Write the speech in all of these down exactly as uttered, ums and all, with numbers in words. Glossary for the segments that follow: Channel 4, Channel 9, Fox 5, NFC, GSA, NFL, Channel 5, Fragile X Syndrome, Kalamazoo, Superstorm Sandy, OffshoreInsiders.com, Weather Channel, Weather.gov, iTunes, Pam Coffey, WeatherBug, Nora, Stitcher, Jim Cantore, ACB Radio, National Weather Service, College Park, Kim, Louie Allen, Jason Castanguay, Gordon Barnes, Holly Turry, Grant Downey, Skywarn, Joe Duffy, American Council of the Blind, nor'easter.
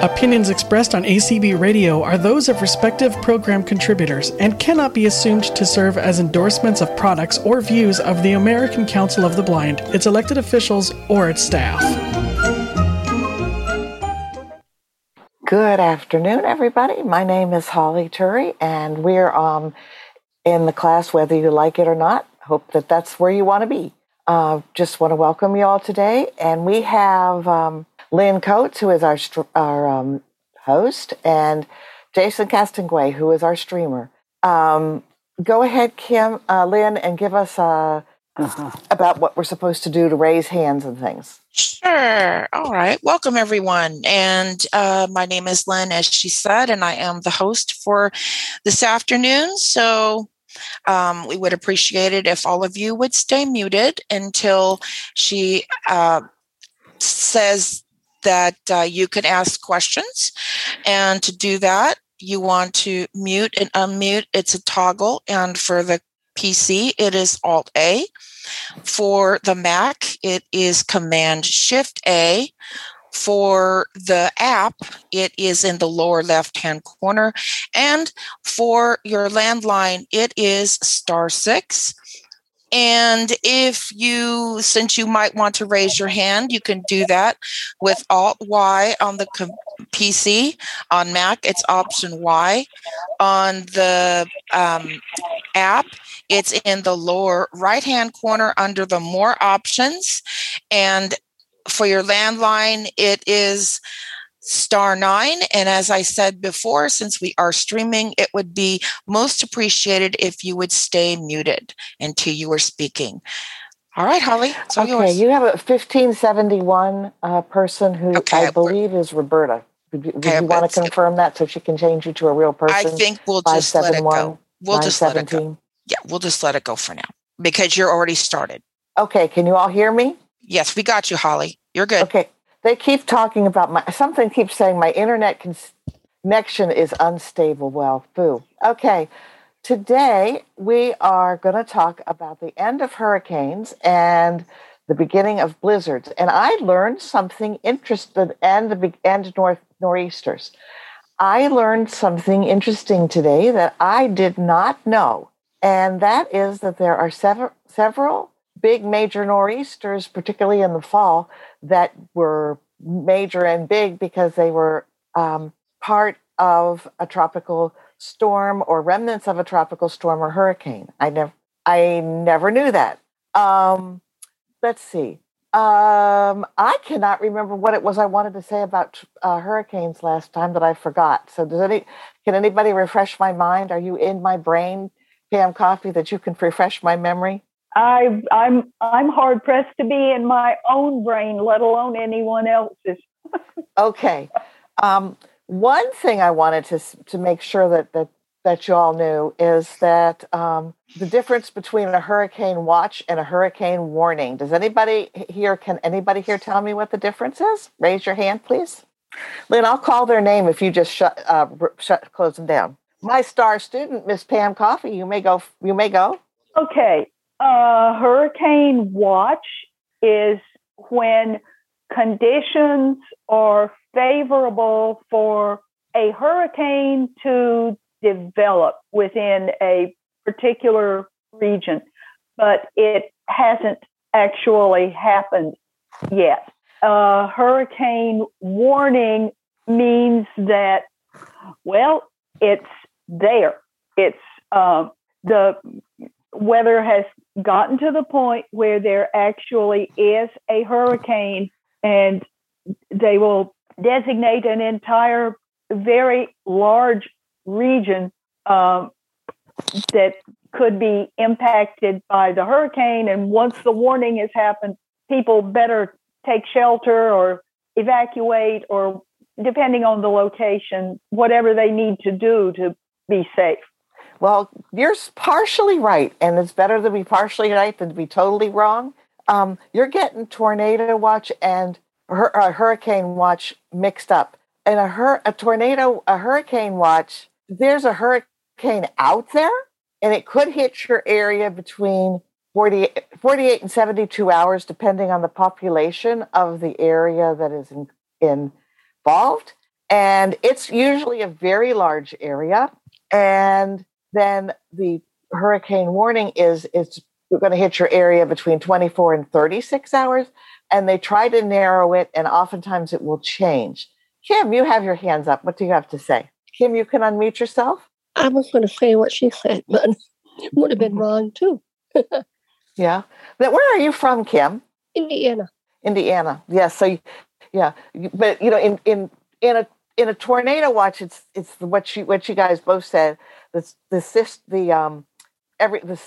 Opinions expressed on A C B Radio are those of respective program contributors and cannot be assumed to serve as endorsements of products or views of the American Council of the Blind, its elected officials, or its staff. Good afternoon, everybody. My name is Holly Turry, and we're um, in the class, whether you like it or not. Hope that that's where you want to be. Uh, just want to welcome you all today, and we have um, Lynn Coates, who is our our um, host, and Jason Castanguay, who is our streamer. Um, go ahead, Kim, uh, Lynn, and give us uh, uh-huh. about what we're supposed to do to raise hands and things. Sure. All right. Welcome, everyone. And uh, my name is Lynn, as she said, and I am the host for this afternoon. So Um, we would appreciate it if all of you would stay muted until she uh, says that uh, you can ask questions. And to do that, you want to mute and unmute. It's a toggle. And for the P C, it is Alt A. For the Mac, it is Command Shift A. For the app, it is in the lower left-hand corner. And for your landline, it is star six. And if you, since you might want to raise your hand, you can do that with Alt Y on the P C. On Mac, it's Option Y. On the um, app, it's in the lower right-hand corner under the More Options. And for your landline, it is star nine. And as I said before, since we are streaming, it would be most appreciated if you would stay muted until you are speaking. All right, Holly. It's all okay, yours. You have a fifteen seventy-one uh, person who okay, I believe is Roberta. Would you, okay, you want to confirm that so she can change you to a real person? I think we'll just let it go. We'll just let it go. Yeah, we'll just let it go for now because you're already started. Okay. Can you all hear me? Yes, we got you, Holly. You're good. Okay. They keep talking about my, something keeps saying my internet connection is unstable. Well, boo. Okay. Today, we are going to talk about the end of hurricanes and the beginning of blizzards. And I learned something interesting, and the and north, nor'easters. I learned something interesting today that I did not know. And that is that there are several, several big major nor'easters, particularly in the fall, that were major and big because they were um, part of a tropical storm or remnants of a tropical storm or hurricane. I never, I never knew that. Um, let's see. Um, I cannot remember what it was I wanted to say about uh, hurricanes last time that I forgot. So, does any? Can anybody refresh my mind? Are you in my brain, Pam Coffey, that you can refresh my memory? I, I'm I'm hard pressed to be in my own brain, let alone anyone else's. Okay. Um, one thing I wanted to to make sure that that, that you all knew is that um, the difference between a hurricane watch and a hurricane warning. Does anybody here? Can anybody here tell me what the difference is? Raise your hand, please. Lynn, I'll call their name if you just shut uh, shut close them down. My star student, Miss Pam Coffey, you may go. You may go. Okay. Uh, hurricane watch is when conditions are favorable for a hurricane to develop within a particular region, but it hasn't actually happened yet. Uh, hurricane warning means that, well, it's there. It's uh, the weather has gotten to the point where there actually is a hurricane, and they will designate an entire very large region um, that could be impacted by the hurricane. And once the warning has happened, people better take shelter or evacuate, or depending on the location, whatever they need to do to be safe. Well, you're partially right, and it's better to be partially right than to be totally wrong. Um, you're getting tornado watch and hur- uh, hurricane watch mixed up. And a, hur- a tornado, a hurricane watch, there's a hurricane out there, and it could hit your area between forty-eight and seventy-two hours, depending on the population of the area that is in, in involved. And it's usually a very large area. And then the hurricane warning is it's going to hit your area between twenty-four and thirty-six hours. And they try to narrow it, and oftentimes it will change. Kim, you have your hands up. What do you have to say? Kim, you can unmute yourself. I was going to say what she said, but it would have been wrong too. Yeah. But where are you from, Kim? Indiana. Indiana. Yes. So, yeah. But, you know, in, in, in a in a tornado watch, it's it's what you what you guys both said. The the the um every the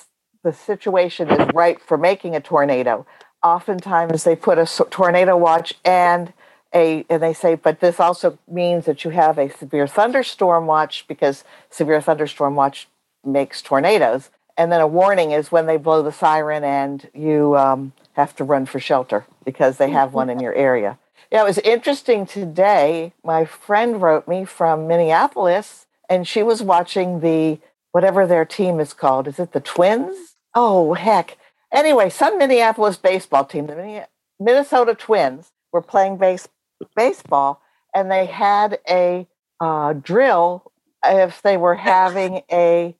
the situation is ripe for making a tornado. Oftentimes, they put a tornado watch and a and they say, but this also means that you have a severe thunderstorm watch, because severe thunderstorm watch makes tornadoes. And then a warning is when they blow the siren and you um, have to run for shelter because they have one in your area. Yeah, it was interesting today. My friend wrote me from Minneapolis, and she was watching the, whatever their team is called. Is it the Twins? Oh, heck. Anyway, some Minneapolis baseball team, the Minnesota Twins, were playing base, baseball, and they had a uh, drill if they were having a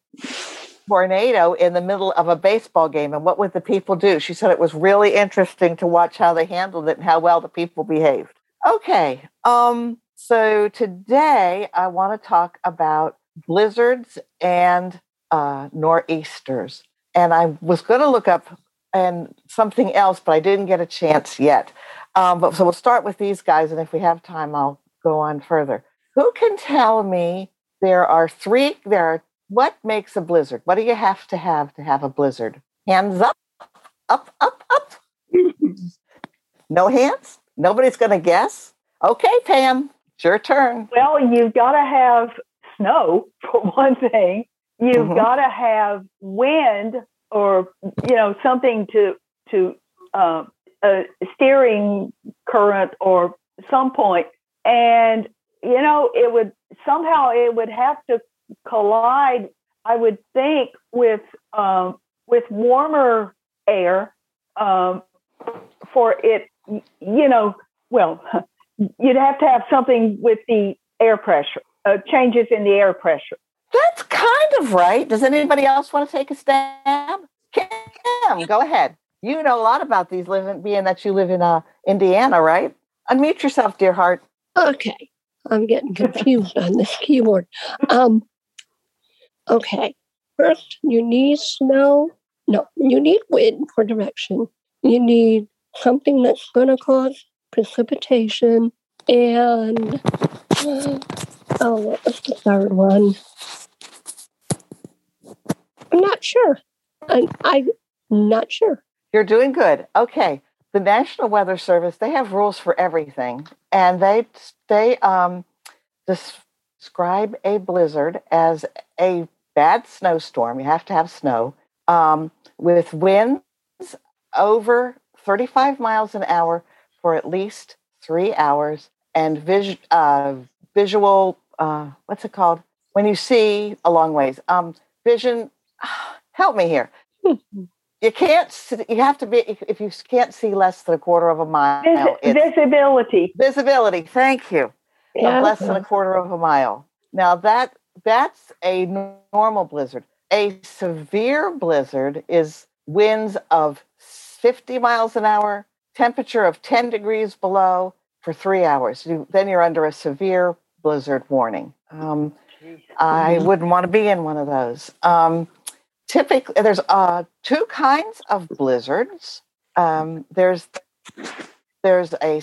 tornado in the middle of a baseball game, and what would the people do? She said it was really interesting to watch how they handled it and how well the people behaved. Okay, um, so today I want to talk about blizzards and uh, nor'easters, and I was going to look up and something else, but I didn't get a chance yet. Um, but so we'll start with these guys, and if we have time, I'll go on further. Who can tell me there are three? There are What makes a blizzard? What do you have to have to have a blizzard? Hands up, up, up, up. No hands? Nobody's going to guess? Okay, Pam, it's your turn. Well, you've got to have snow, for one thing. You've mm-hmm. got to have wind, or, you know, something to, to uh, a steering current or some point. And, you know, it would somehow it would have to collide, I would think, with um, with warmer air um, for it, you know, well, you'd have to have something with the air pressure, uh, changes in the air pressure. That's kind of right. Does anybody else want to take a stab? Kim, go ahead. You know a lot about these, living, being that you live in uh, Indiana, right? Unmute yourself, dear heart. Okay. I'm getting confused on this keyboard. Um, Okay, first you need snow. No, you need wind for direction. You need something that's going to cause precipitation. And, uh, oh, what was the third one? I'm not sure. I'm, I'm not sure. You're doing good. Okay. The National Weather Service, they have rules for everything. And they they um, dis- describe a blizzard as a bad snowstorm. You have to have snow um, with winds over thirty-five miles an hour for at least three hours and vis- uh, visual, uh, what's it called? When you see a long ways, um, vision, help me here. You can't, you have to be, if you can't see less than a quarter of a mile. Vis- visibility. Visibility, thank you. Yeah. Of less than a quarter of a mile. Now that that's a normal blizzard. A severe blizzard is winds of fifty miles an hour, temperature of ten degrees below for three hours. You, then you're under a severe blizzard warning. Um, I wouldn't want to be in one of those. Um Typically, there's uh, two kinds of blizzards. Um, there's there's a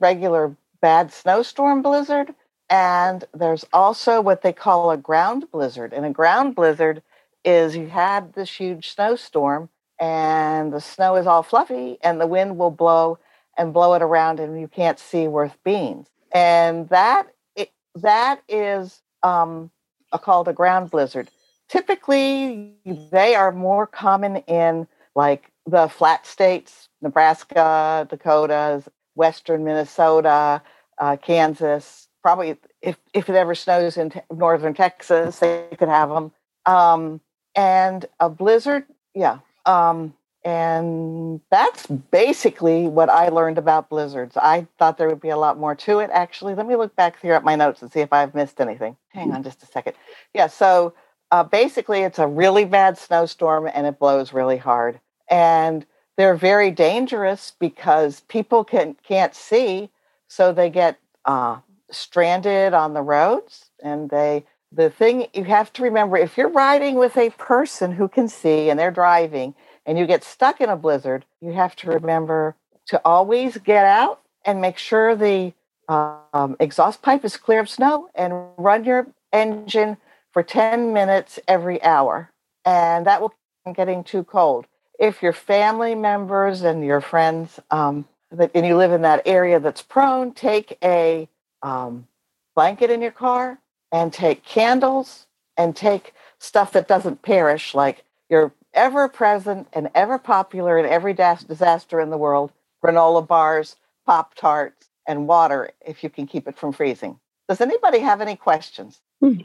regular bad snowstorm blizzard, and there's also what they call a ground blizzard. And a ground blizzard is you had this huge snowstorm, and the snow is all fluffy, and the wind will blow and blow it around and you can't see worth beans. And that it, that is um, a, called a ground blizzard. Typically, they are more common in like the flat states, Nebraska, Dakotas, western Minnesota, uh, Kansas. Probably if, if it ever snows in te- northern Texas, they could have them. Um, and a blizzard, yeah. Um, and that's basically what I learned about blizzards. I thought there would be a lot more to it, actually. Let me look back here at my notes and see if I've missed anything. Hang on just a second. Yeah, so uh, basically it's a really bad snowstorm and it blows really hard. And they're very dangerous because people can, can't see, so they get uh, stranded on the roads. And they the thing you have to remember, if you're riding with a person who can see and they're driving, and you get stuck in a blizzard, you have to remember to always get out and make sure the um, exhaust pipe is clear of snow and run your engine for ten minutes every hour. And that will keep from getting too cold. If your family members and your friends, um, that, and you live in that area that's prone, take a um, blanket in your car and take candles and take stuff that doesn't perish, like your ever-present and ever-popular in every disaster in the world, granola bars, Pop-Tarts, and water, if you can keep it from freezing. Does anybody have any questions? Mm.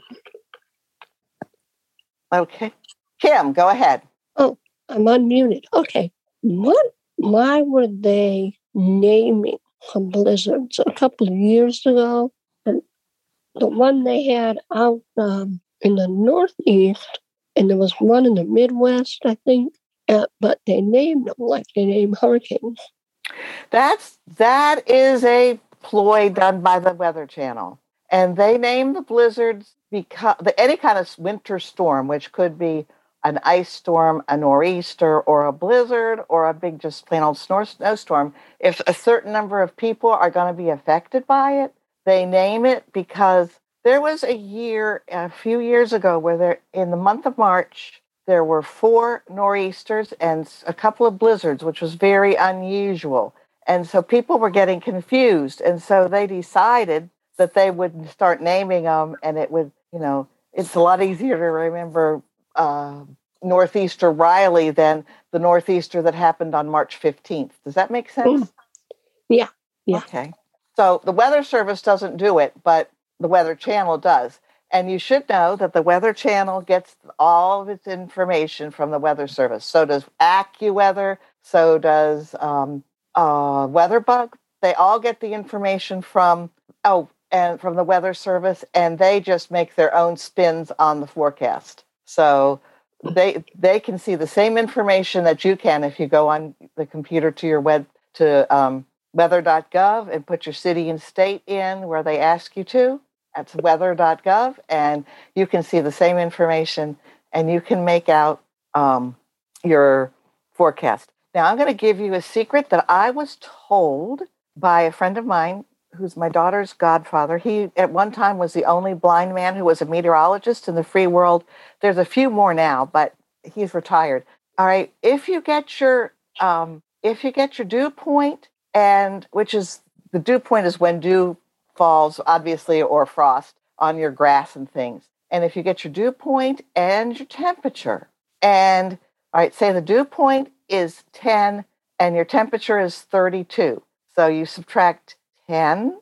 Okay. Kim, go ahead. Oh, I'm unmuted. Okay. What? Why were they naming some blizzards a couple of years ago? And the one they had out um, in the Northeast, and there was one in the Midwest, I think, uh, but they named them like they name hurricanes. That's, that is a ploy done by the Weather Channel. And they name the blizzards because the, any kind of winter storm, which could be an ice storm, a nor'easter, or a blizzard, or a big just plain old snowstorm. If a certain number of people are going to be affected by it, they name it because there was a year, a few years ago, where there, in the month of March, there were four nor'easters and a couple of blizzards, which was very unusual. And so people were getting confused. And so they decided that they would start naming them. And it would, you know, it's a lot easier to remember uh, Northeaster Riley than the Northeaster that happened on March fifteenth. Does that make sense? Yeah. Yeah. Okay. So the Weather Service doesn't do it, but the Weather Channel does. And you should know that the Weather Channel gets all of its information from the Weather Service. So does AccuWeather. So does um, uh, WeatherBug. They all get the information from oh, and from the Weather Service, and they just make their own spins on the forecast. So they they can see the same information that you can if you go on the computer to your web to um, Weather dot gov and put your city and state in where they ask you to. That's weather dot gov, and you can see the same information, and you can make out um, your forecast. Now, I'm going to give you a secret that I was told by a friend of mine, who's my daughter's godfather. He, at one time, was the only blind man who was a meteorologist in the free world. There's a few more now, but he's retired. All right, if you get your um, if you get your dew point, and which is the dew point is when dew falls, obviously, or frost on your grass and things. And if you get your dew point and your temperature, and all right, say the dew point is ten and your temperature is thirty-two. So you subtract ten,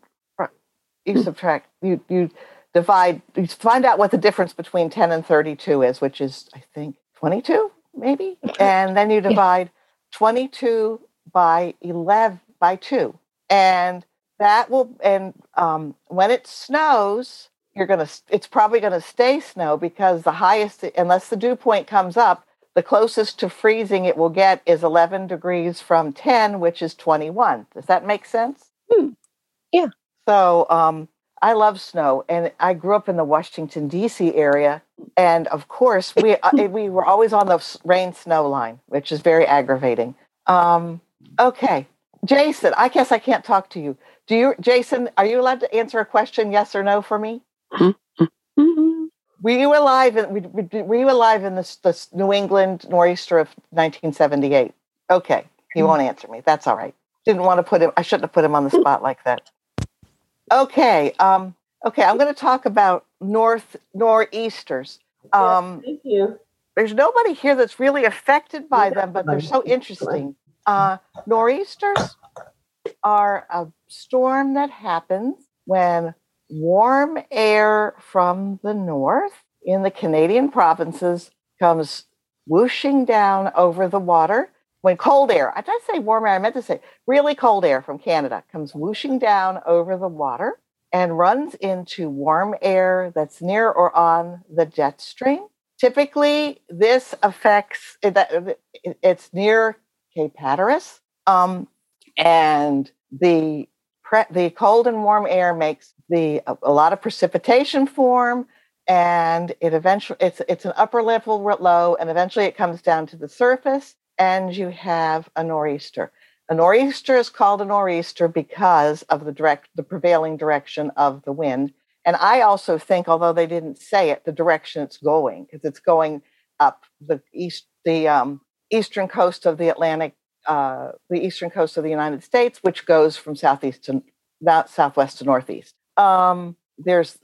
you subtract, you you divide, you find out what the difference between ten and thirty-two is, which is, I think, twenty-two, maybe. And then you divide twenty-two by eleven, by two. And that will, and um, when it snows, you're going to, it's probably going to stay snow because the highest, unless the dew point comes up, the closest to freezing it will get is eleven degrees from ten, which is twenty-one. Does that make sense? Hmm. Yeah. So um, I love snow, and I grew up in the Washington, D C area. And of course we, uh, we were always on the rain snow line, which is very aggravating. Um, okay. Jason, I guess I can't talk to you. Do you, Jason, are you allowed to answer a question, yes or no, for me? Mm-hmm. Were you alive in, were you alive in this, this New England nor'easter of nineteen seventy-eight? Okay, you mm-hmm. won't answer me. That's all right. didn't want to put him, I shouldn't have put him on the spot like that. Okay. Um, okay. I'm going to talk about North Nor'easters. Um, yes, thank you. There's nobody here that's really affected by them, but they're so interesting. Uh, nor'easters are a storm that happens when warm air from the north in the Canadian provinces comes whooshing down over the water. When cold air, I did say warm air, I meant to say really cold air from Canada comes whooshing down over the water and runs into warm air that's near or on the jet stream. Typically, this affects, it's near Cape Hatteras, um, and the pre- the cold and warm air makes the a lot of precipitation form, and it eventually it's it's an upper level low, and eventually it comes down to the surface. And you have a nor'easter. A nor'easter is called a nor'easter because of the direct, the prevailing direction of the wind. And I also think, although they didn't say it, the direction it's going, because it's going up the east, the um, eastern coast of the Atlantic, uh, the eastern coast of the United States, which goes from southeast to southwest to northeast. Um, there's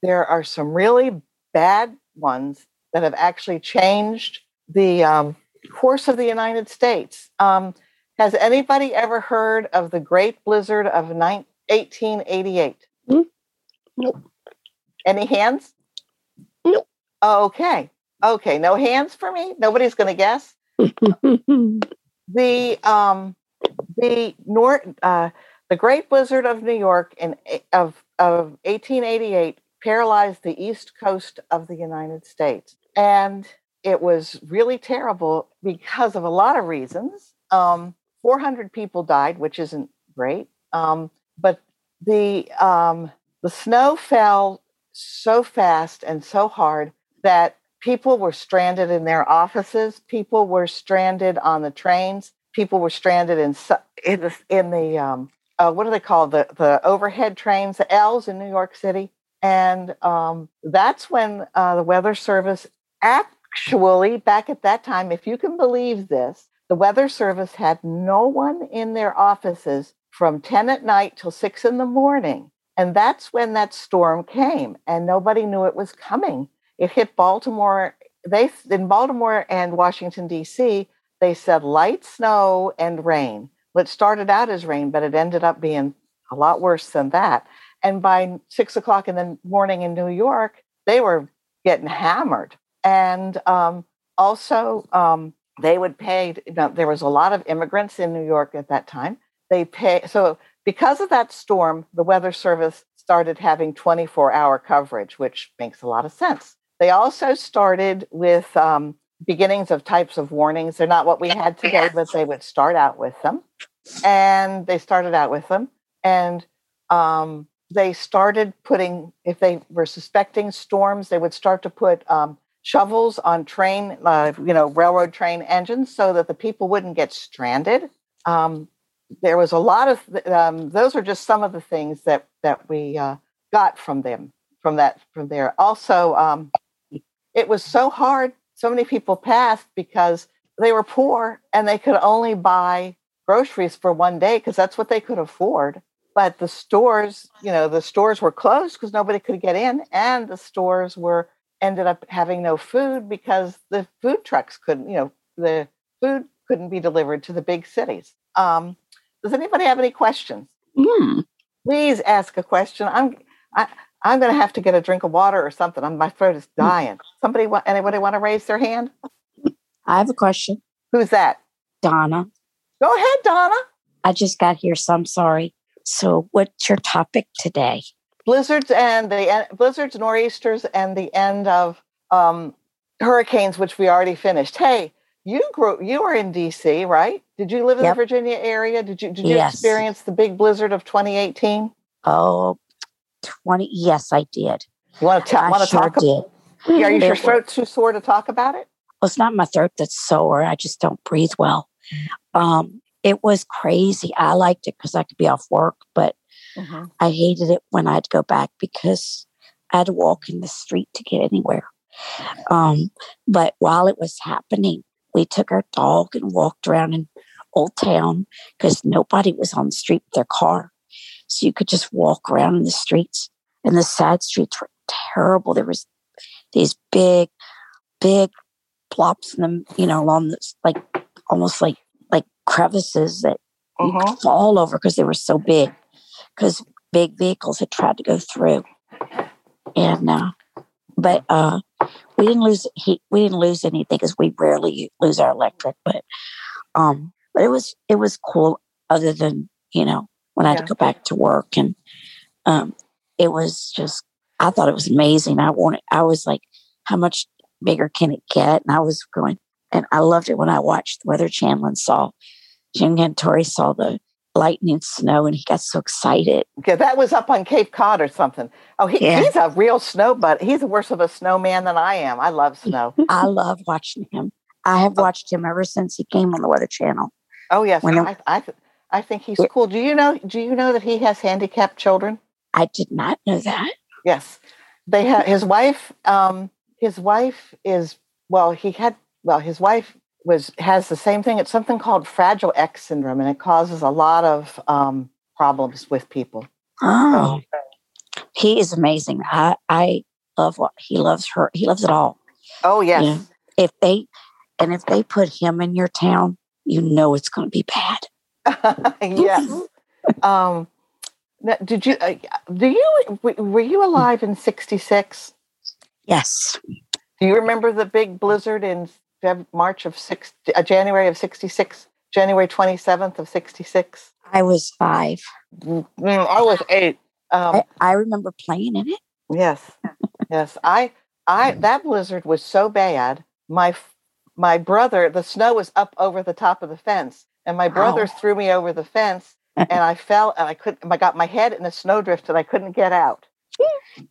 there are some really bad ones that have actually changed the. Um, course of the United States. Um, has anybody ever heard of the Great Blizzard of eighteen eighty-eight? Mm-hmm. Nope. Any hands? Nope. Okay. Okay. No hands for me. Nobody's going to guess. the um, the north uh, the Great Blizzard of New York in of of eighteen eighty-eight paralyzed the east coast of the United States, and it was really terrible because of a lot of reasons. Um, four hundred people died, which isn't great. Um, but the um, the snow fell so fast and so hard that people were stranded in their offices. People were stranded on the trains. People were stranded in in the, in the um, uh, what do they call the the overhead trains, the L's in New York City. And um, that's when uh, the Weather Service acted. Actually, back at that time, if you can believe this, the Weather Service had no one in their offices from ten at night till six in the morning. And that's when that storm came, and nobody knew it was coming. It hit Baltimore. They in Baltimore and Washington, D C, they said light snow and rain. Well, it started out as rain, but it ended up being a lot worse than that. And by six o'clock in the morning in New York, they were getting hammered. And um, also, um, they would pay. You know, there was a lot of immigrants in New York at that time. They pay. So because of that storm, the Weather Service started having twenty-four hour coverage, which makes a lot of sense. They also started with um, beginnings of types of warnings. They're not what we had today, but they would start out with them. And they started out with them. And um, they started putting, if they were suspecting storms, they would start to put um, shovels on train, uh, you know, railroad train engines so that the people wouldn't get stranded. Um, there was a lot of, th- um, those are just some of the things that, that we uh, got from them, from that, from there. Also, um, it was so hard. So many people passed because they were poor and they could only buy groceries for one day because that's what they could afford. But the stores, you know, the stores were closed because nobody could get in, and the stores were ended up having no food because the food trucks couldn't, you know, the food couldn't be delivered to the big cities. Um, does anybody have any questions? Mm. Please ask a question. I'm, I, I'm going to have to get a drink of water or something. I'm, my throat is dying. Somebody, wa- anybody want to raise their hand? I have a question. Who's that? Donna. Go ahead, Donna. I just got here, so I'm sorry. So what's your topic today? Blizzards and the blizzards, nor'easters, and the end of um, hurricanes, which we already finished. Hey, you grew, you were in D C, right? Did you live in yep. the Virginia area? Did you did you yes. experience the big blizzard of twenty eighteen? Oh, twenty. Yes, I did. You want to ta- want to sure talk? Did. About, are you your throat too sore to talk about it? Well, it's not my throat that's sore. I just don't breathe well. Um, it was crazy. I liked it because I could be off work, but. Uh-huh. I hated it when I had to go back because I had to walk in the street to get anywhere. Um, but while it was happening, we took our dog and walked around in old town because nobody was on the street with their car. So you could just walk around in the streets, and the side streets were terrible. There was these big, big plops in them, you know, along this, like almost like, like crevices that uh-huh. you could fall over because they were so big, because big vehicles had tried to go through. And, uh, but, uh, we didn't lose heat. We didn't lose anything because we rarely lose our electric, but, um, but it was, it was cool other than, you know, when I had yeah. to go back to work. And, um, it was just, I thought it was amazing. I wanted, I was like, how much bigger can it get? And I was going, and I loved it when I watched the Weather Channel and saw Jim Cantore saw the lightning snow, and he got so excited. Yeah, that was up on Cape Cod or something. Oh, he, yeah. he's a real snow buddy. He's worse of a snowman than I am. I love snow. I love watching him. I have watched him ever since he came on the Weather Channel. Oh yes, when I, I I think he's it, cool. Do you know? Do you know that he has handicapped children? I did not know that. Yes, they have his wife. Um, his wife is well. He had well. His wife. Was has the same thing. It's something called Fragile X Syndrome, and it causes a lot of um, problems with people. Oh, so, he is amazing. I, I love what he loves her. He loves it all. Oh yes. You know, if they and if they put him in your town, you know it's going to be bad. Yes. um, now, did you? Uh, do you? Were you alive in sixty-six? Yes. Do you remember the big blizzard in? March of six, uh, January of sixty-six, January twenty-seventh of sixty-six. I was five. Mm, I was eight. Um, I, I remember playing in it. Yes, yes. I, I. That blizzard was so bad. My, my brother. The snow was up over the top of the fence, and my brother wow. threw me over the fence, and I fell, and I couldn't. I got my head in a snowdrift, and I couldn't get out. I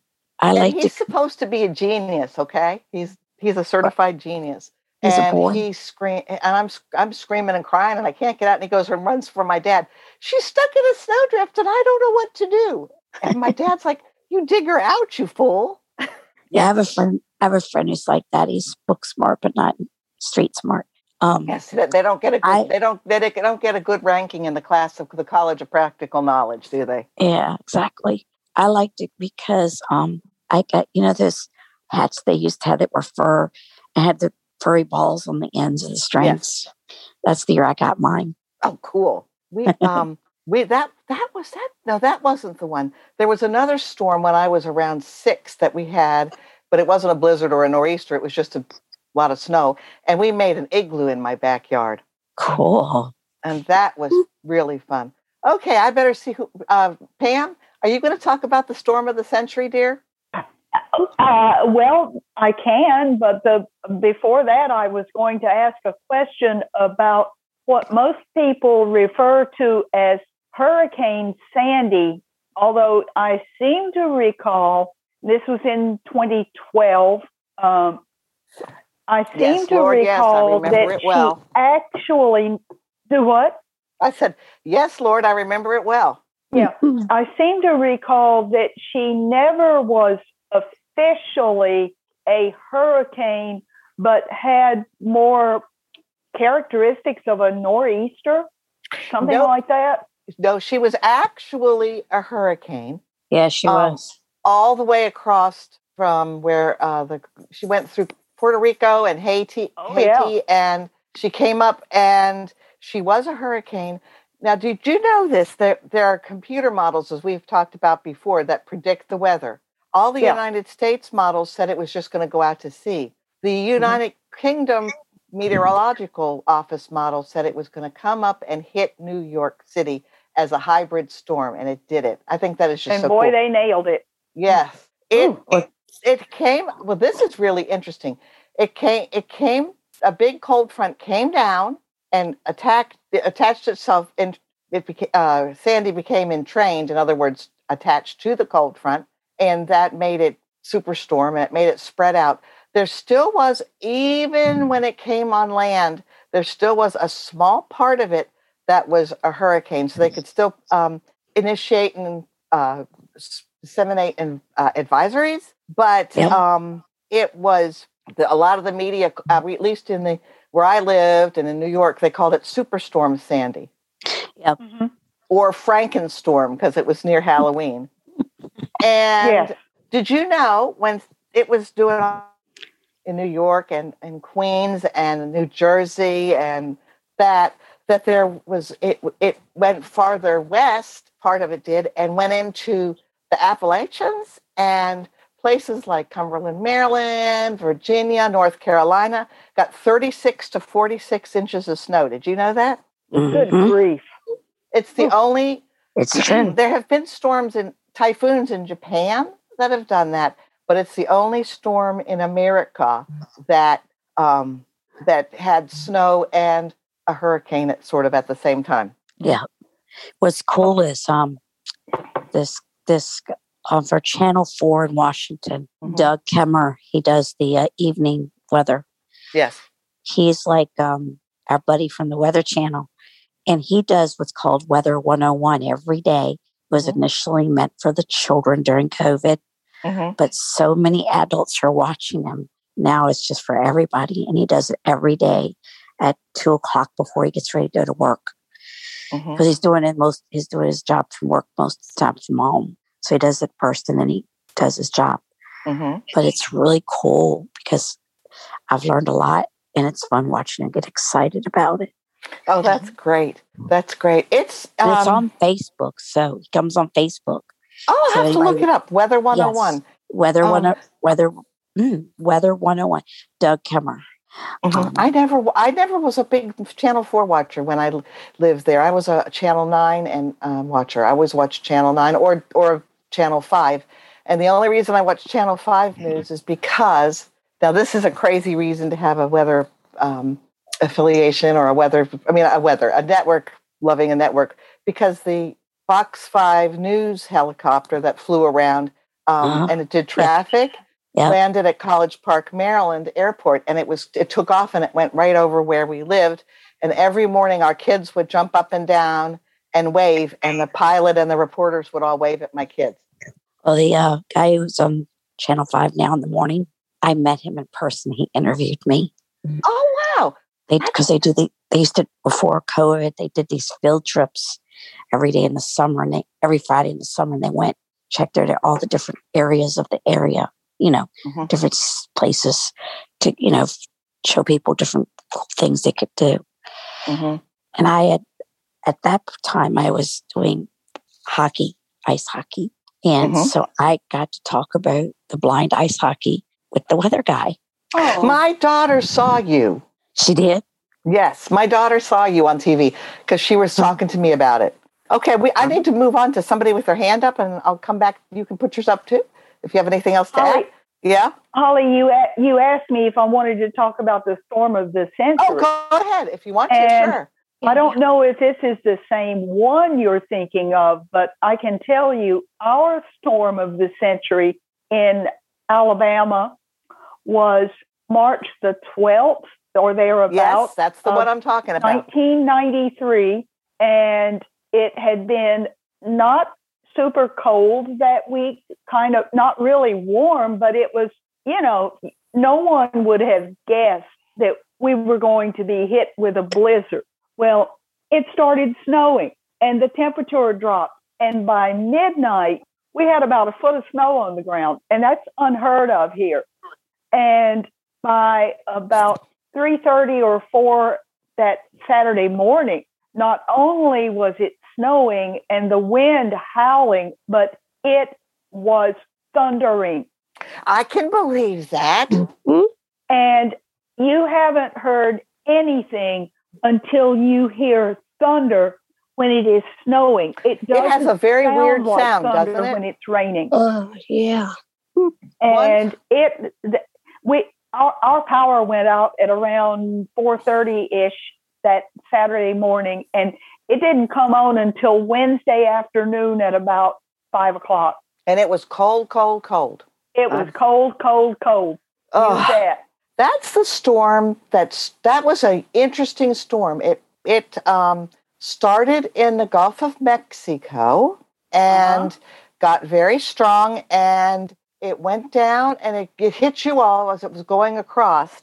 and like. He's to... supposed to be a genius. Okay, he's he's a certified genius. And he scream, and I'm I'm screaming and crying, and I can't get out. And he goes and runs for my dad. She's stuck in a snowdrift, and I don't know what to do. And my dad's like, "You dig her out, you fool." Yeah, I have a friend. I have a friend who's like that. He's book smart, but not street smart. Um, yes, they don't get a good, I, they don't they don't get a good ranking in the class of the College of Practical Knowledge, do they? Yeah, exactly. I liked it because um, I got you know those hats they used to have that were fur and had the furry balls on the ends of the strings. Yes. That's the year I got mine. Oh, cool. We um we that that was that no, that wasn't the one. There was another storm when I was around six that we had, but it wasn't a blizzard or a nor'easter, it was just a lot of snow. And we made an igloo in my backyard. Cool. And that was really fun. Okay, I better see who uh Pam, are you gonna talk about the storm of the century, dear? Uh, well, I can, but the before that, I was going to ask a question about what most people refer to as Hurricane Sandy, although I seem to recall, this was in twenty twelve, um, I seem yes, to Lord, recall yes, I that it well. She actually, do what? I said, yes, Lord, I remember it well. Yeah, I seem to recall that she never was officially a hurricane, but had more characteristics of a nor'easter, something no, like that. No, she was actually a hurricane. Yeah, she um, was all the way across from where uh, the she went through Puerto Rico and Haiti, oh, Haiti, yeah. and she came up, and she was a hurricane. Now, did you know this? There, there are computer models, as we've talked about before, that predict the weather. All the yeah. United States models said it was just going to go out to sea. The United mm-hmm. Kingdom Meteorological Office model said it was going to come up and hit New York City as a hybrid storm, and it did it. I think that is just and so boy, cool. they nailed it. Yes. It, it it came, well, this is really interesting. It came, it came, a big cold front came down and attacked, it attached itself, and it became, uh, Sandy became entrained, in other words, attached to the cold front. And that made it superstorm, and it made it spread out. There still was, even when it came on land, there still was a small part of it that was a hurricane. So they could still um, initiate and uh, disseminate and, uh, advisories. But yeah. um, it was the, a lot of the media, uh, at least in the where I lived and in New York, they called it Superstorm Sandy. Yep. Mm-hmm. Or Frankenstorm, because it was near Halloween. And yeah. Did you know when it was doing in New York and, and Queens and New Jersey and that, that there was, it it went farther west, part of it did, and went into the Appalachians and places like Cumberland, Maryland, Virginia, North Carolina, got thirty-six to forty-six inches of snow. Did you know that? Mm-hmm. Good grief. It's the only, it's there have been storms and typhoons in Japan that have done that, but it's the only storm in America that um, that had snow and a hurricane at sort of at the same time. Yeah. What's cool is um, this, this um, for Channel four in Washington, mm-hmm. Doug Kemmer, he does the uh, evening weather. Yes. He's like um, our buddy from the Weather Channel. And he does what's called Weather one oh one every day. It was mm-hmm. initially meant for the children during COVID, mm-hmm. but so many adults are watching him. Now it's just for everybody. And he does it every day at two o'clock before he gets ready to go to work. Because mm-hmm. he's doing it most, he's doing his job from work most of the time from home. So he does it first and then he does his job. Mm-hmm. But it's really cool because I've learned a lot and it's fun watching him get excited about it. Oh, that's great. That's great. It's um, it's on Facebook, so it comes on Facebook. Oh, I'll have so to look it up. Weather one oh one. Yes. Weather um, one oh one. Weather, mm, Weather one oh one. Doug Kemmer. Mm-hmm. Um, I never I never was a big Channel four watcher when I lived there. I was a Channel nine and um, watcher. I always watched Channel nine or or Channel five. And the only reason I watched Channel five news is because, now this is a crazy reason to have a weather um affiliation or a weather, I mean, a weather, a network, loving a network, because the Fox five news helicopter that flew around um, uh-huh. and it did traffic yeah. Yeah. landed at College Park, Maryland airport. And it was, it took off and it went right over where we lived. And every morning our kids would jump up and down and wave. And the pilot and the reporters would all wave at my kids. Well, the uh, guy who's on Channel five now in the morning, I met him in person. He interviewed me. Oh, wow. They because they do the they used to before COVID they did these field trips every day in the summer and they every Friday in the summer and they went checked out all the different areas of the area, you know, mm-hmm. different places to, you know, show people different things they could do. Mm-hmm. And I had at that time I was doing hockey, ice hockey, and mm-hmm. so I got to talk about the blind ice hockey with the weather guy. Oh. My daughter saw you. She did? Yes. My daughter saw you on T V because she was talking to me about it. Okay. We, I need to move on to somebody with their hand up and I'll come back. You can put yours up too if you have anything else to Holly, add. Yeah? Holly, you you asked me if I wanted to talk about the storm of the century. Oh, go ahead. If you want to, and sure. I don't know if this is the same one you're thinking of, but I can tell you our storm of the century in Alabama was March the twelfth. Or thereabouts. Yes, that's the one I'm talking about. nineteen ninety-three, and it had been not super cold that week, kind of not really warm, but it was, you know, no one would have guessed that we were going to be hit with a blizzard. Well, it started snowing, and the temperature dropped, and by midnight, we had about a foot of snow on the ground, and that's unheard of here. And by about three thirty or four that Saturday morning, not only was it snowing and the wind howling, but it was thundering. I can believe that. Mm-hmm. And you haven't heard anything until you hear thunder when it is snowing. It does. It has a very sound weird like sound, doesn't it? When it's raining. Oh, yeah. And what? it, th- we, Our, our power went out at around four thirty-ish that Saturday morning, and it didn't come on until Wednesday afternoon at about five o'clock. And it was cold, cold, cold. It was uh, cold, cold, cold. Oh, that. That's the storm. That's That was an interesting storm. It it um, started in the Gulf of Mexico and uh-huh. got very strong, and it went down and it, it hit you all as it was going across.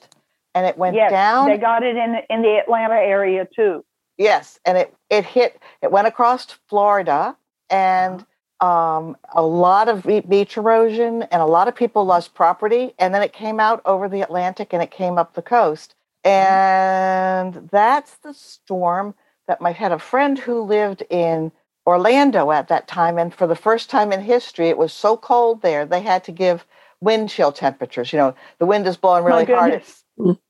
and it went yes, down. They got it in in the Atlanta area too. Yes, and it it hit. It went across Florida, and um, a lot of beach erosion, and a lot of people lost property. And then it came out over the Atlantic, and it came up the coast. And that's the storm that my had a friend who lived in Orlando at that time. And for the first time in history, it was so cold there, they had to give wind chill temperatures. You know, the wind is blowing really hard. It's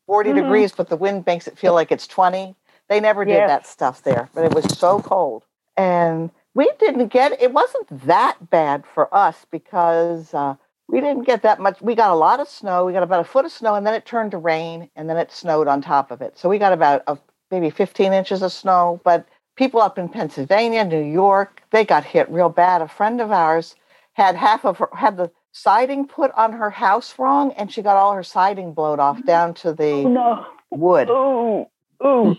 forty mm-hmm. degrees, but the wind makes it feel like it's twenty. They never did yes. that stuff there, but it was so cold. And we didn't get, it wasn't that bad for us because uh, we didn't get that much. We got a lot of snow. We got about a foot of snow, and then it turned to rain, and then it snowed on top of it. So we got about a, maybe fifteen inches of snow, but people up in Pennsylvania, New York, they got hit real bad. A friend of ours had half of her, had the siding put on her house wrong, and she got all her siding blown off down to the oh, no. wood. Ooh, ooh,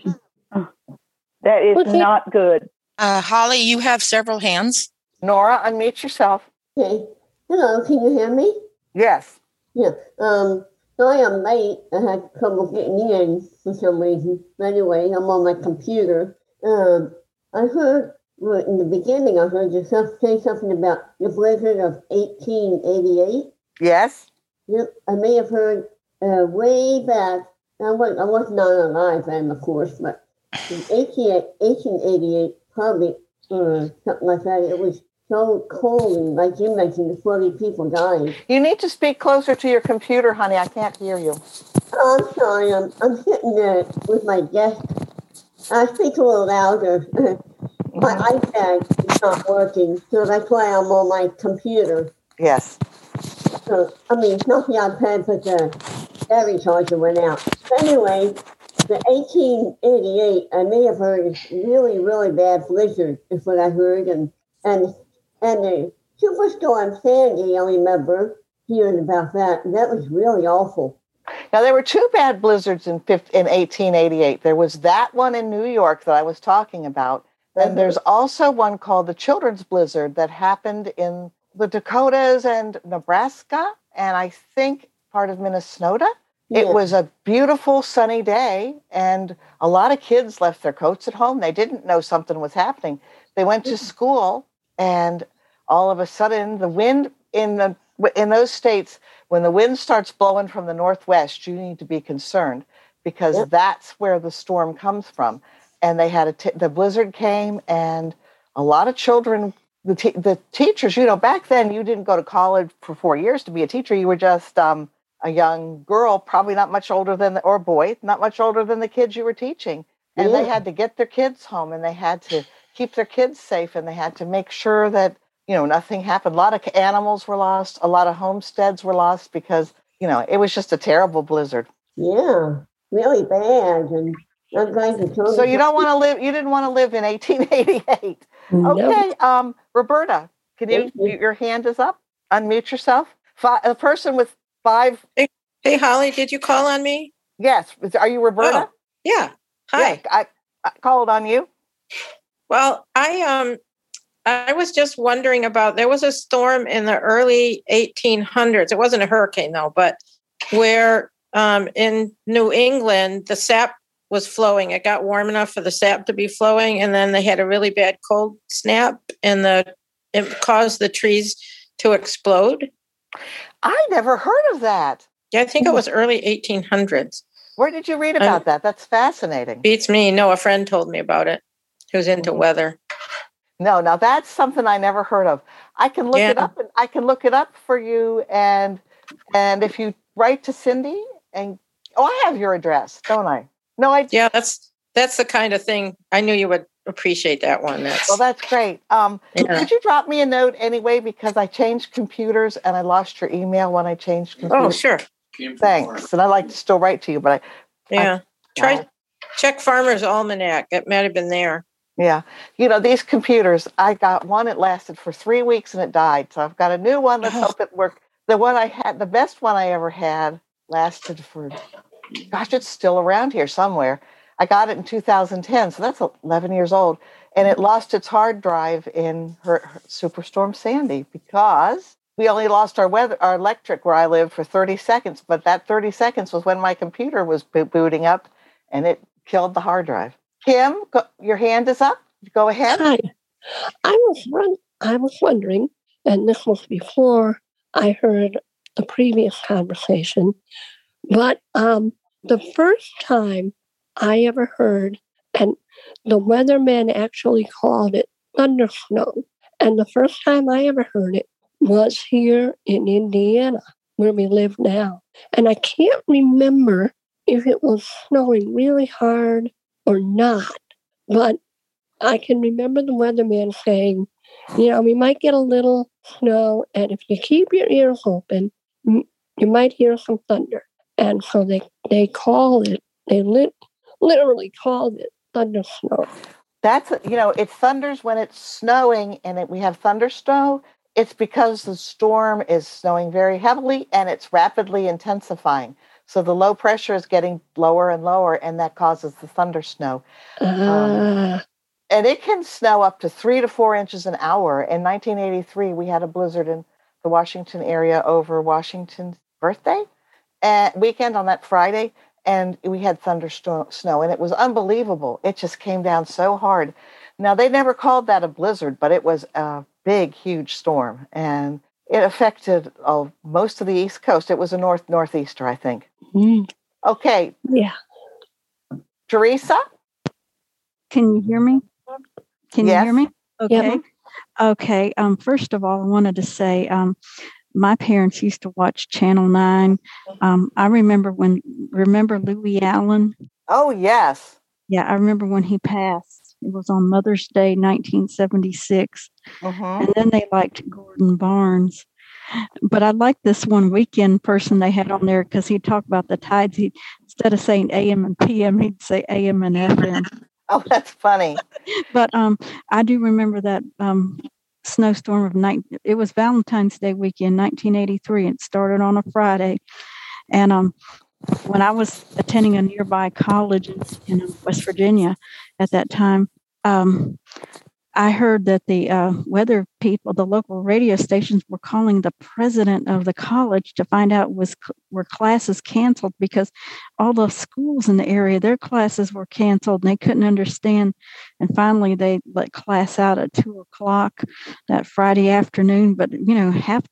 that is okay. not good. Uh, Holly, you have several hands. Nora, unmute yourself. Okay. Hello, can you hear me? Yes. Yeah. Um. Sorry I'm late. I had trouble getting in for some reason. But anyway, I'm on my computer. Um, I heard, well, in the beginning, I heard yourself say something about the blizzard of eighteen eighty-eight. Yes. Yep, I may have heard uh, way back. I wasn't, I wasn't on a live then, of course, but in eighteen eighty-eight, probably uh, something like that. It was so cold, and like you mentioned, the forty people died. You need to speak closer to your computer, honey. I can't hear you. Oh, I'm sorry. I'm, I'm sitting there with my desk. I speak a little louder. My iPad is not working, so that's why I'm on my computer. Yes. So, I mean, not the iPad, but the battery charger went out. But anyway, the eighteen eighty-eight, I may have heard, is really, really bad blizzard, is what I heard. And and and the Superstorm Sandy, I remember hearing about that. That was really awful. Now, there were two bad blizzards in eighteen eighty-eight. There was that one in New York that I was talking about. And mm-hmm. there's also one called the Children's Blizzard that happened in the Dakotas and Nebraska, and I think part of Minnesota. Yeah. It was a beautiful sunny day, and a lot of kids left their coats at home. They didn't know something was happening. They went to school, and all of a sudden, the wind in the in those states, when the wind starts blowing from the northwest, you need to be concerned because yep. that's where the storm comes from. And they had a t- the blizzard came, and a lot of children, the t- the teachers, you know, back then you didn't go to college for four years to be a teacher. You were just um, a young girl, probably not much older than, the, or boy, not much older than the kids you were teaching. And yeah. they had to get their kids home, and they had to keep their kids safe, and they had to make sure that, you know, nothing happened. A lot of animals were lost. A lot of homesteads were lost because, you know, it was just a terrible blizzard. Yeah, really bad. And I'm glad you told me. So you don't want to live. You didn't want to live in eighteen eighty-eight. No. Okay, um, Roberta, can you, you? Your hand is up. Unmute yourself. Five, a person with five. Hey, hey, Holly, did you call on me? Yes. Are you Roberta? Oh, yeah. Hi. Yeah, I, I called on you. Well, I um. I was just wondering about, there was a storm in the early eighteen hundreds. It wasn't a hurricane, though, but where um, in New England, the sap was flowing. It got warm enough for the sap to be flowing, and then they had a really bad cold snap, and the it caused the trees to explode. I never heard of that. Yeah, I think it was early eighteen hundreds. Where did you read about um, that? That's fascinating. Beats me. No, a friend told me about it who's into mm-hmm. weather. No, now that's something I never heard of. I can look yeah. it up, and I can look it up for you. And and if you write to Cindy, and oh, I have your address, don't I? No, I. Yeah, that's that's the kind of thing. I knew you would appreciate that one. That's, well, that's great. Um, yeah. Could you drop me a note anyway? Because I changed computers, and I lost your email when I changed computers. Oh, sure. Thanks, and I like to still write to you, but I yeah. I, Try uh, check Farmer's Almanac. It might have been there. Yeah. You know, these computers, I got one, it lasted for three weeks and it died. So I've got a new one. Let's hope it works. The one I had, the best one I ever had, lasted for, gosh, it's still around here somewhere. I got it in two thousand ten. So that's eleven years old. And it lost its hard drive in her, her Superstorm Sandy because we only lost our weather, our electric where I live for thirty seconds, but that thirty seconds was when my computer was bo- booting up, and it killed the hard drive. Kim, go, your hand is up. Go ahead. Hi. I was run, I was wondering, and this was before I heard the previous conversation, but um, the first time I ever heard, and the weatherman actually called it thunder snow, and the first time I ever heard it was here in Indiana, where we live now. And I can't remember if it was snowing really hard or not, but I can remember the weatherman saying, you know, we might get a little snow, and if you keep your ears open, you might hear some thunder. And so they, they called it, they lit, literally called it thunder snow. That's, you know, it thunders when it's snowing, and it, we have thunder snow. It's because the storm is snowing very heavily, and it's rapidly intensifying. So the low pressure is getting lower and lower, and that causes the thunder snow. Uh. Um, and it can snow up to three to four inches an hour. In nineteen eighty-three, we had a blizzard in the Washington area over Washington's birthday and weekend on that Friday, and we had thunder snow, and it was unbelievable. It just came down so hard. Now, they never called that a blizzard, but it was a big, huge storm, and it affected oh, most of the East Coast. It was a north northeaster, I think. Mm. Okay. Yeah. Teresa? Can you hear me? Can yes. you hear me? Okay. Yep. Okay. Um, first of all, I wanted to say um, my parents used to watch Channel nine. Um, I remember when, remember Louie Allen? Oh, yes. Yeah, I remember when he passed. It was on Mother's Day, nineteen seventy-six. Uh-huh. And then they liked Gordon Barnes. But I like this one weekend person they had on there because he'd talk about the tides. He, instead of saying A M and P M, he'd say A M and F M. Oh, that's funny. But um, I do remember that um, snowstorm of night. It was Valentine's Day weekend, nineteen eighty-three. It started on a Friday. And um, when I was attending a nearby college in, in West Virginia at that time, um, I heard that the uh, weather people, the local radio stations, were calling the president of the college to find out was were classes canceled because all the schools in the area, their classes were canceled, and they couldn't understand. And finally, they let class out at two o'clock that Friday afternoon. But you know, half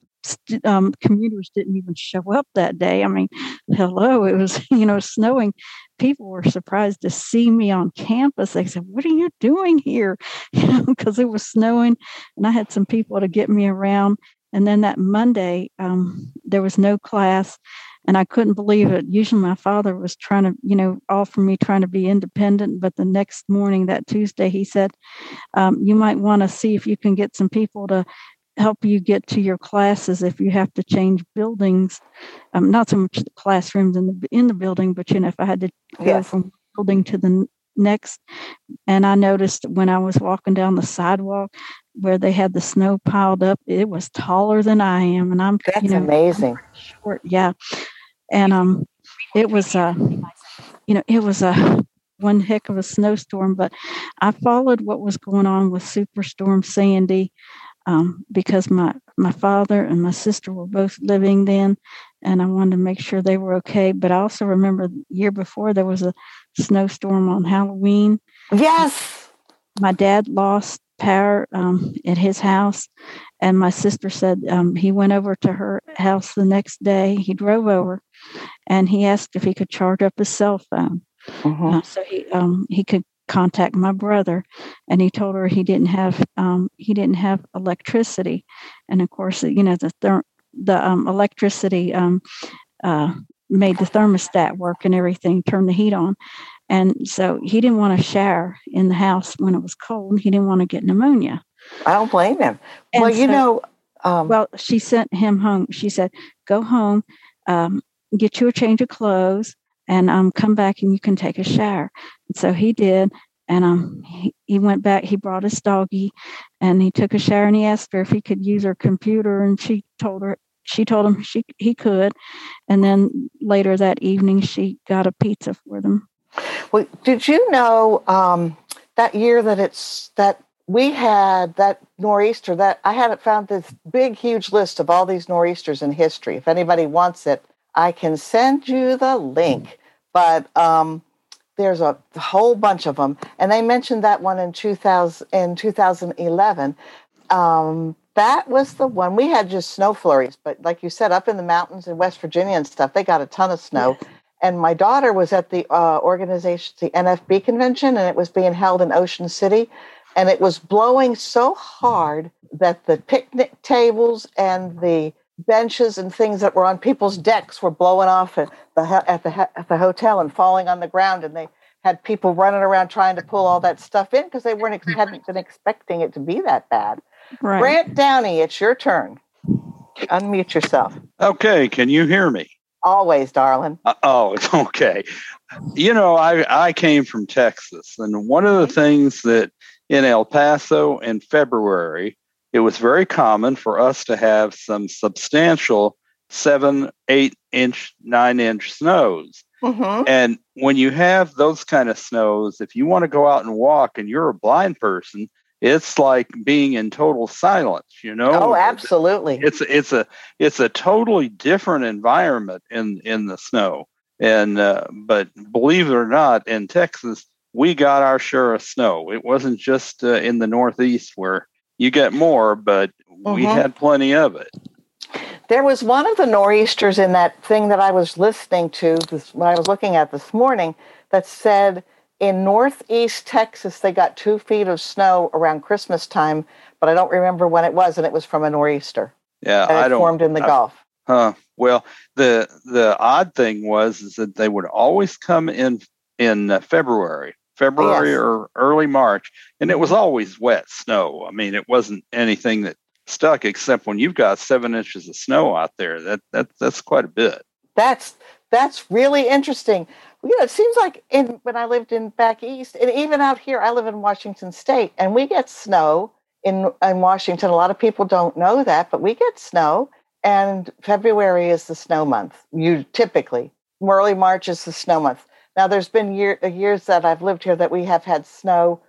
um, commuters didn't even show up that day. I mean, hello, it was you know snowing. People were surprised to see me on campus. They said, "What are you doing here?" You know, because it was snowing, and I had some people to get me around. And then that Monday, um, there was no class, and I couldn't believe it. Usually, my father was trying to, you know, offer me trying to be independent. But the next morning, that Tuesday, he said, um, "You might want to see if you can get some people to help you get to your classes if you have to change buildings, um, not so much the classrooms in the in the building, but you know if I had to go yes. from building to the next." And I noticed when I was walking down the sidewalk where they had the snow piled up, it was taller than I am, and I'm that's you know, amazing I'm short, yeah. And um, it was uh, you know, it was a. Uh, one heck of a snowstorm, but I followed what was going on with Superstorm Sandy um, because my, my father and my sister were both living then, and I wanted to make sure they were okay. But I also remember the year before there was a snowstorm on Halloween. Yes! My dad lost power um, at his house, and my sister said um, he went over to her house the next day. He drove over, and he asked if he could charge up his cell phone. Mm-hmm. Uh, so he um, he could contact my brother, and he told her he didn't have um, he didn't have electricity, and of course you know the ther- the um, electricity um, uh, made the thermostat work and everything, turned the heat on, and so he didn't want to shower in the house when it was cold. He didn't want to get pneumonia. I don't blame him. Well, and you so, know, um, well she sent him home. She said, "Go home, um, get you a change of clothes, and um, come back and you can take a shower." And so he did. And um, he, he went back, he brought his doggie, and he took a shower, and he asked her if he could use her computer. And she told her, she told him she he could. And then later that evening, she got a pizza for them. Well, did you know um, that year that it's that we had that nor'easter that I hadn't found this big, huge list of all these nor'easters in history. If anybody wants it, I can send you the link. But um, there's a whole bunch of them. And I mentioned that one in two thousand, in twenty eleven. Um, that was the one. We had just snow flurries. But like you said, up in the mountains in West Virginia and stuff, they got a ton of snow. Yeah. And my daughter was at the uh, organization, the N F B convention, and it was being held in Ocean City. And it was blowing so hard that the picnic tables and the benches and things that were on people's decks were blowing off at the at the, at the hotel and falling on the ground. And they had people running around trying to pull all that stuff in because they weren't hadn't been expecting it to be that bad. Right. Grant Downey, it's your turn. Unmute yourself. Okay, can you hear me? Always, darling. Uh, oh, okay. You know, I I came from Texas, and one of the things that in El Paso in February, it was very common for us to have some substantial seven, eight inch, nine inch snows. Mm-hmm. And when you have those kind of snows, if you want to go out and walk and you're a blind person, it's like being in total silence, you know? Oh, absolutely. It's, it's a, it's a totally different environment in, in the snow. And, uh, but believe it or not, in Texas, we got our share of snow. It wasn't just uh, in the Northeast where you get more, but mm-hmm. we had plenty of it. There was one of the nor'easters in that thing that I was listening to this, when I was looking at this morning that said in Northeast Texas, they got two feet of snow around Christmas time, but I don't remember when it was, and it was from a nor'easter. Yeah, and it I don't, formed in the I, Gulf. Huh. Well, the the odd thing was is that they would always come in in uh, February. February yes. or early March, and it was always wet snow. I mean, it wasn't anything that stuck, except when you've got seven inches of snow out there. That that that's quite a bit. That's that's really interesting. You know, it seems like in when I lived in back east, and even out here, I live in Washington State, and we get snow in in Washington. A lot of people don't know that, but we get snow, and February is the snow month. You typically early March is the snow month. Now, there's been year, years that I've lived here that we have had snow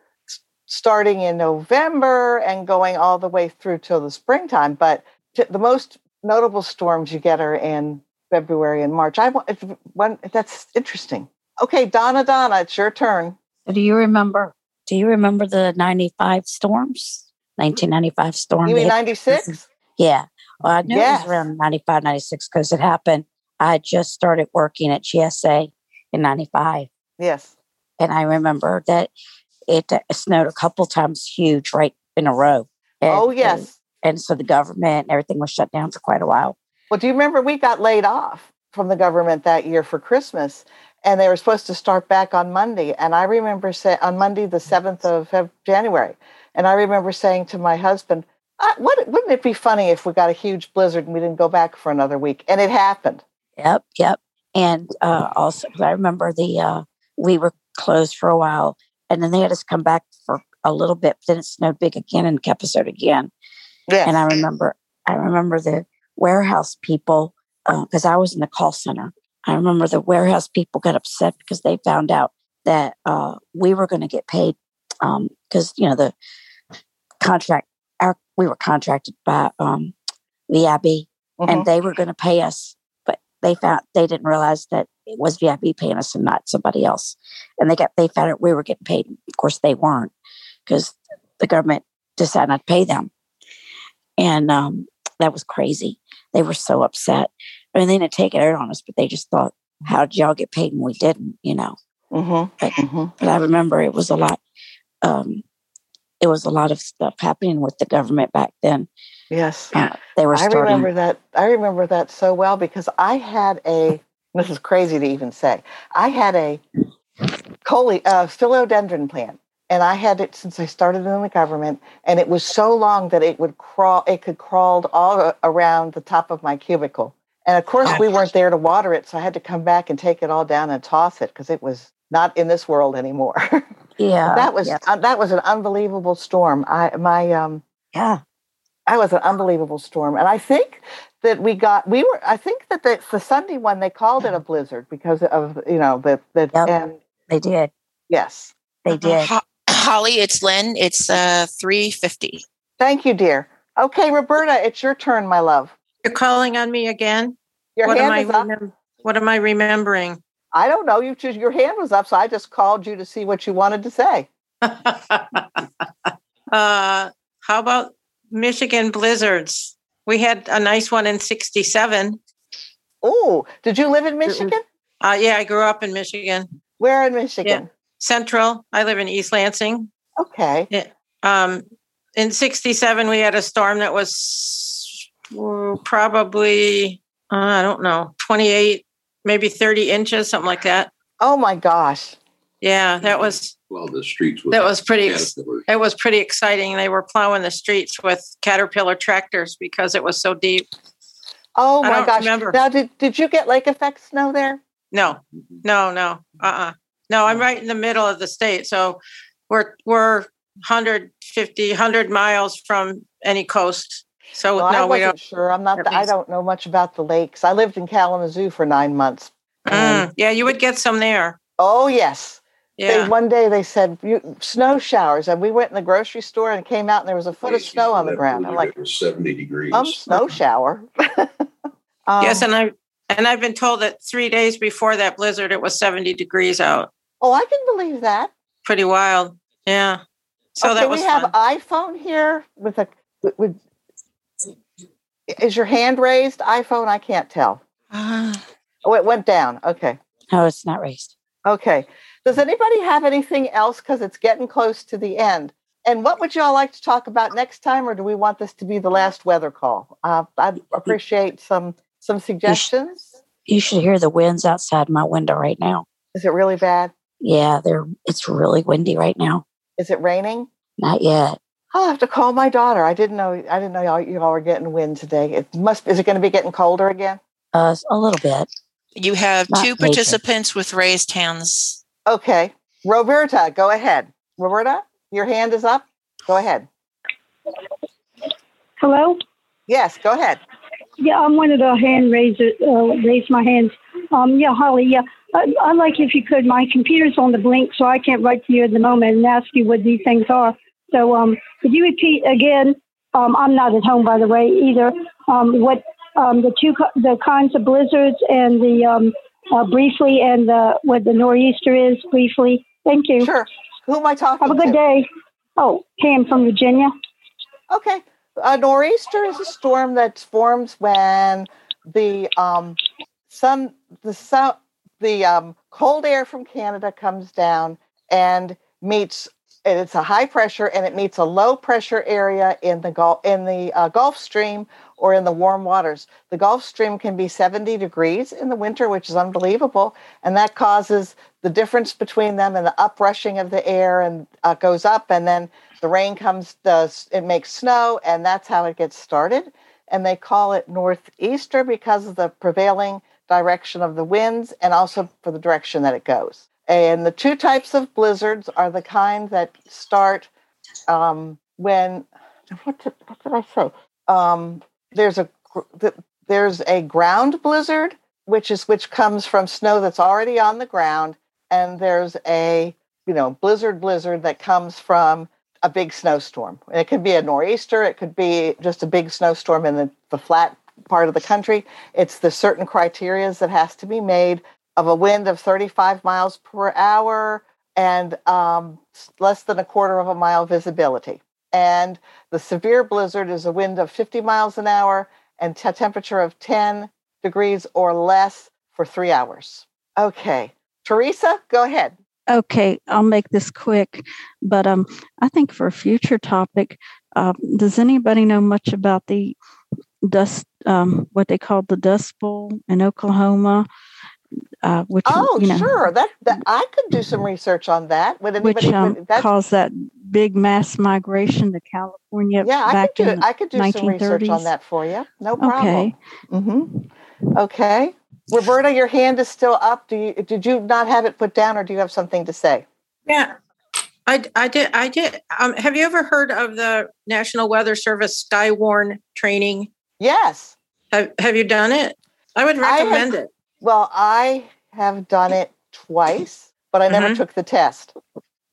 starting in November and going all the way through till the springtime. But t- the most notable storms you get are in February and March. I if, when, That's interesting. Okay, Donna, Donna, it's your turn. Do you remember? Do you remember the ninety-five storms? nineteen ninety-five storm? You mean ninety-six? Yeah. Well, I knew yes. it was around ninety-five, ninety-six because it happened. I just started working at G S A. In ninety-five. Yes. And I remember that it uh, snowed a couple times huge right in a row. And, oh, yes. And, and so the government and everything was shut down for quite a while. Well, do you remember we got laid off from the government that year for Christmas, and they were supposed to start back on Monday. And I remember saying on Monday, the seventh of January. And I remember saying to my husband, uh, what, wouldn't it be funny if we got a huge blizzard and we didn't go back for another week? And it happened. Yep. Yep. And uh, also, I remember the uh, we were closed for a while, and then they had us come back for a little bit. But then it snowed big again and kept us out again. Yes. And I remember, I remember the warehouse people because uh, I was in the call center. I remember the warehouse people got upset because they found out that uh, we were going to get paid because um, you know the contract. Our, we were contracted by um, V I B, mm-hmm. and they were going to pay us. They found they didn't realize that it was V I B paying us and not somebody else, and they got they found out we were getting paid. Of course, they weren't because the government decided not to pay them, and um, that was crazy. They were so upset. I mean, they didn't take it out on us, but they just thought, "How did y'all get paid and we didn't?" You know. Mm-hmm. But, mm-hmm. but I remember it was a lot. Um, it was a lot of stuff happening with the government back then. Yes, uh, they were. Starting. I remember that. I remember that so well because I had a. This is crazy to even say. I had a coli, uh, philodendron plant, and I had it since I started in the government, and it was so long that it would crawl. It could crawled all around the top of my cubicle, and of course we weren't there to water it, so I had to come back and take it all down and toss it because it was not in this world anymore. Yeah, that was yeah. Uh, that was an unbelievable storm. I my um yeah. I was an unbelievable storm. And I think that we got, we were, I think that the, the Sunday one, they called it a blizzard because of, you know, the, the, yep, and they did. Yes. They did. How, Holly, it's Lynn. It's uh, three fifty. Thank you, dear. Okay, Roberta, it's your turn, my love. You're calling on me again? Your what hand am I is remem- up. What am I remembering? I don't know. You just, your hand was up, so I just called you to see what you wanted to say. uh, how about Michigan blizzards? We had a nice one in sixty-seven. Oh, did you live in Michigan? Uh, yeah, I grew up in Michigan. Where in Michigan? Yeah. Central. I live in East Lansing. Okay. Yeah. Um, in sixty-seven, we had a storm that was probably, uh, I don't know, twenty-eight, maybe thirty inches, something like that. Oh, my gosh. Yeah, that was... Well, the streets... Were that was pretty... Ex- it was pretty exciting. They were plowing the streets with Caterpillar tractors because it was so deep. Oh, I my gosh. Remember. Now, did, did you get lake effect snow there? No, no, no, uh-uh. No, I'm right in the middle of the state. So we're we're one hundred fifty, one hundred miles from any coast. So well, no, I wasn't we don't. Sure. I'm not, the, I don't know much about the lakes. I lived in Kalamazoo for nine months. Mm, yeah, you would get some there. Oh, yes. Yeah. They, one day they said you, snow showers, and we went in the grocery store and came out, and there was a foot yeah, of snow on the ground. I'm like, it was seventy degrees. Um, snow shower. um, yes, and I and I've been told that three days before that blizzard, it was seventy degrees out. Oh, I can believe that. Pretty wild, yeah. So okay, that was. We have fun. iPhone here with a. With, with, is your hand raised? iPhone, I can't tell. Uh, oh, it went down. Okay. No, it's not raised. Okay. Does anybody have anything else? Because it's getting close to the end. And what would y'all like to talk about next time? Or do we want this to be the last weather call? Uh, I'd appreciate some some suggestions. You should, you should hear the winds outside my window right now. Is it really bad? Yeah, they're, it's really windy right now. Is it raining? Not yet. I'll have to call my daughter. I didn't know I didn't know y'all, y'all were getting wind today. It must. Is it going to be getting colder again? Uh, a little bit. You have Not two participants major. with raised hands. Okay. Roberta, go ahead. Roberta, your hand is up. Go ahead. Hello? Yes, go ahead. Yeah, I'm one of the hand raisers, uh, raise my hands. Um, yeah, Holly, yeah. I, I'd like if you could. My computer's on the blink, so I can't write to you at the moment and ask you what these things are. So um, could you repeat again? Um, I'm not at home, by the way, either. Um, what um, the two the kinds of blizzards and the... Um, Uh, briefly, and uh, what the nor'easter is, briefly. Thank you. Sure. Who am I talking to? Have a good to? day. Oh, Pam from Virginia. Okay. A nor'easter is a storm that forms when the um, sun, the sun, the um, cold air from Canada comes down and meets. And it's a high pressure, and it meets a low pressure area in the Gulf, in the uh, Gulf Stream, or in the warm waters. The Gulf Stream can be seventy degrees in the winter, which is unbelievable, and that causes the difference between them and the uprushing of the air, and uh, goes up, and then the rain comes. Does it makes snow, and that's how it gets started. And they call it northeaster because of the prevailing direction of the winds, and also for the direction that it goes. And the two types of blizzards are the kind that start um, when, what did, what did I say? Um, there's a there's a ground blizzard, which is which comes from snow that's already on the ground, and there's a you know blizzard blizzard that comes from a big snowstorm. And it could be a nor'easter, it could be just a big snowstorm in the, the flat part of the country. It's the certain criteria that has to be made. Of a wind of thirty-five miles per hour and um, less than a quarter of a mile visibility. And the severe blizzard is a wind of fifty miles an hour and a temperature of ten degrees or less for three hours. Okay. Teresa, go ahead. Okay. I'll make this quick, but um, I think for a future topic, um, does anybody know much about the dust, um, what they call the Dust Bowl in Oklahoma? Uh, which, oh, you know, sure. That, that I could do some research on that. Would anybody, which um, that's, caused that big mass migration to California. Yeah, back I could do, in I could do some research on that for you. No problem. Okay. Mm-hmm. Okay. Roberta, your hand is still up. Do you, did you not have it put down, or do you have something to say? Yeah, I, I did. I did. Um, have you ever heard of the National Weather Service Skywarn training? Yes. Have, have you done it? I would recommend I have, it. Well, I have done it twice, but I never mm-hmm. took the test.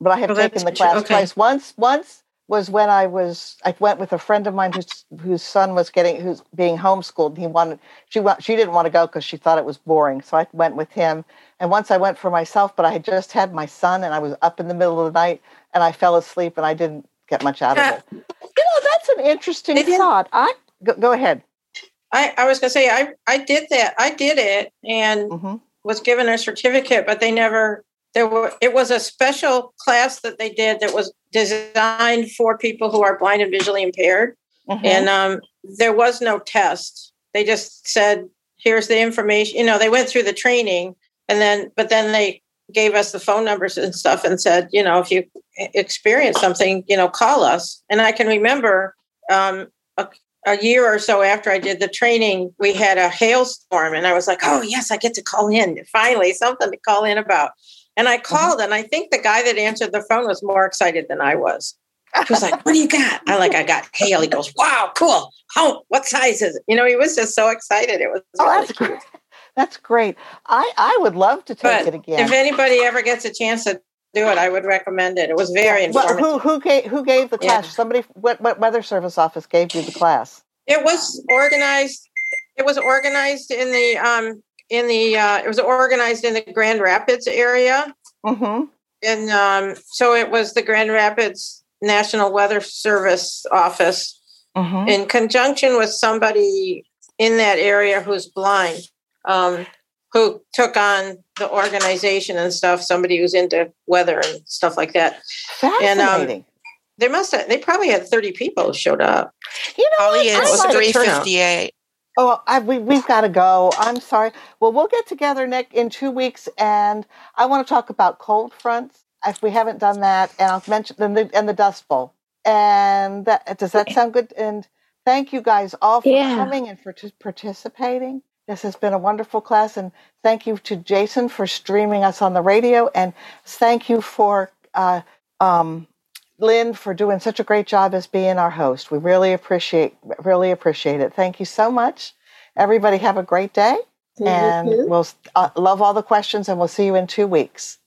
but I have oh, taken the class okay. twice. Once, once was when I was, I went with a friend of mine whose whose son was getting, who's being homeschooled. And he wanted, she she didn't want to go because she thought it was boring. So I went with him. And once I went for myself, but I had just had my son and I was up in the middle of the night and I fell asleep and I didn't get much out of it. You know, that's an interesting Maybe thought. I go, go ahead. I, I was going to say, I, I did that. I did it and mm-hmm. was given a certificate, but they never, there were, it was a special class that they did that was designed for people who are blind and visually impaired. Mm-hmm. And um, there was no test. They just said, here's the information, you know, they went through the training and then, but then they gave us the phone numbers and stuff and said, you know, if you experience something, you know, call us. And I can remember um, a A year or so after I did the training, we had a hailstorm and I was like, oh, yes, I get to call in. Finally, something to call in about. And I called mm-hmm. and I think the guy that answered the phone was more excited than I was. He was like, what do you got? I like, I got hail. He goes, wow, cool. Oh, what size is it? You know, he was just so excited. It was oh, really that's cute. Great. That's great. I, I would love to take but it again. If anybody ever gets a chance to do it, I would recommend it. It was very informative. Well, who, who gave who gave the class? Yeah. Somebody, what, what Weather Service office gave you the class? It was organized. It was organized in the um in the uh, it was organized in the Grand Rapids area, mm-hmm. and um, so it was the Grand Rapids National Weather Service office mm-hmm. in conjunction with somebody in that area who's blind. Um, who took on the organization and stuff, somebody who's into weather and stuff like that. Fascinating. And um, they must have, they probably had thirty people who showed up. You know, oh, yeah, it was like three fifty-eight. Oh, I, we, we've got to go. I'm sorry. Well, we'll get together, Nick, in two weeks, and I want to talk about cold fronts, if we haven't done that, and I'll mention and the, and the Dust Bowl. And that, does that sound good? And thank you guys all for yeah. coming and for t- participating. This has been a wonderful class, and thank you to Jason for streaming us on the radio, and thank you for uh, um, Lynn for doing such a great job as being our host. We really appreciate really appreciate it. Thank you so much. Everybody have a great day, and we'll uh, love all the questions, and we'll see you in two weeks.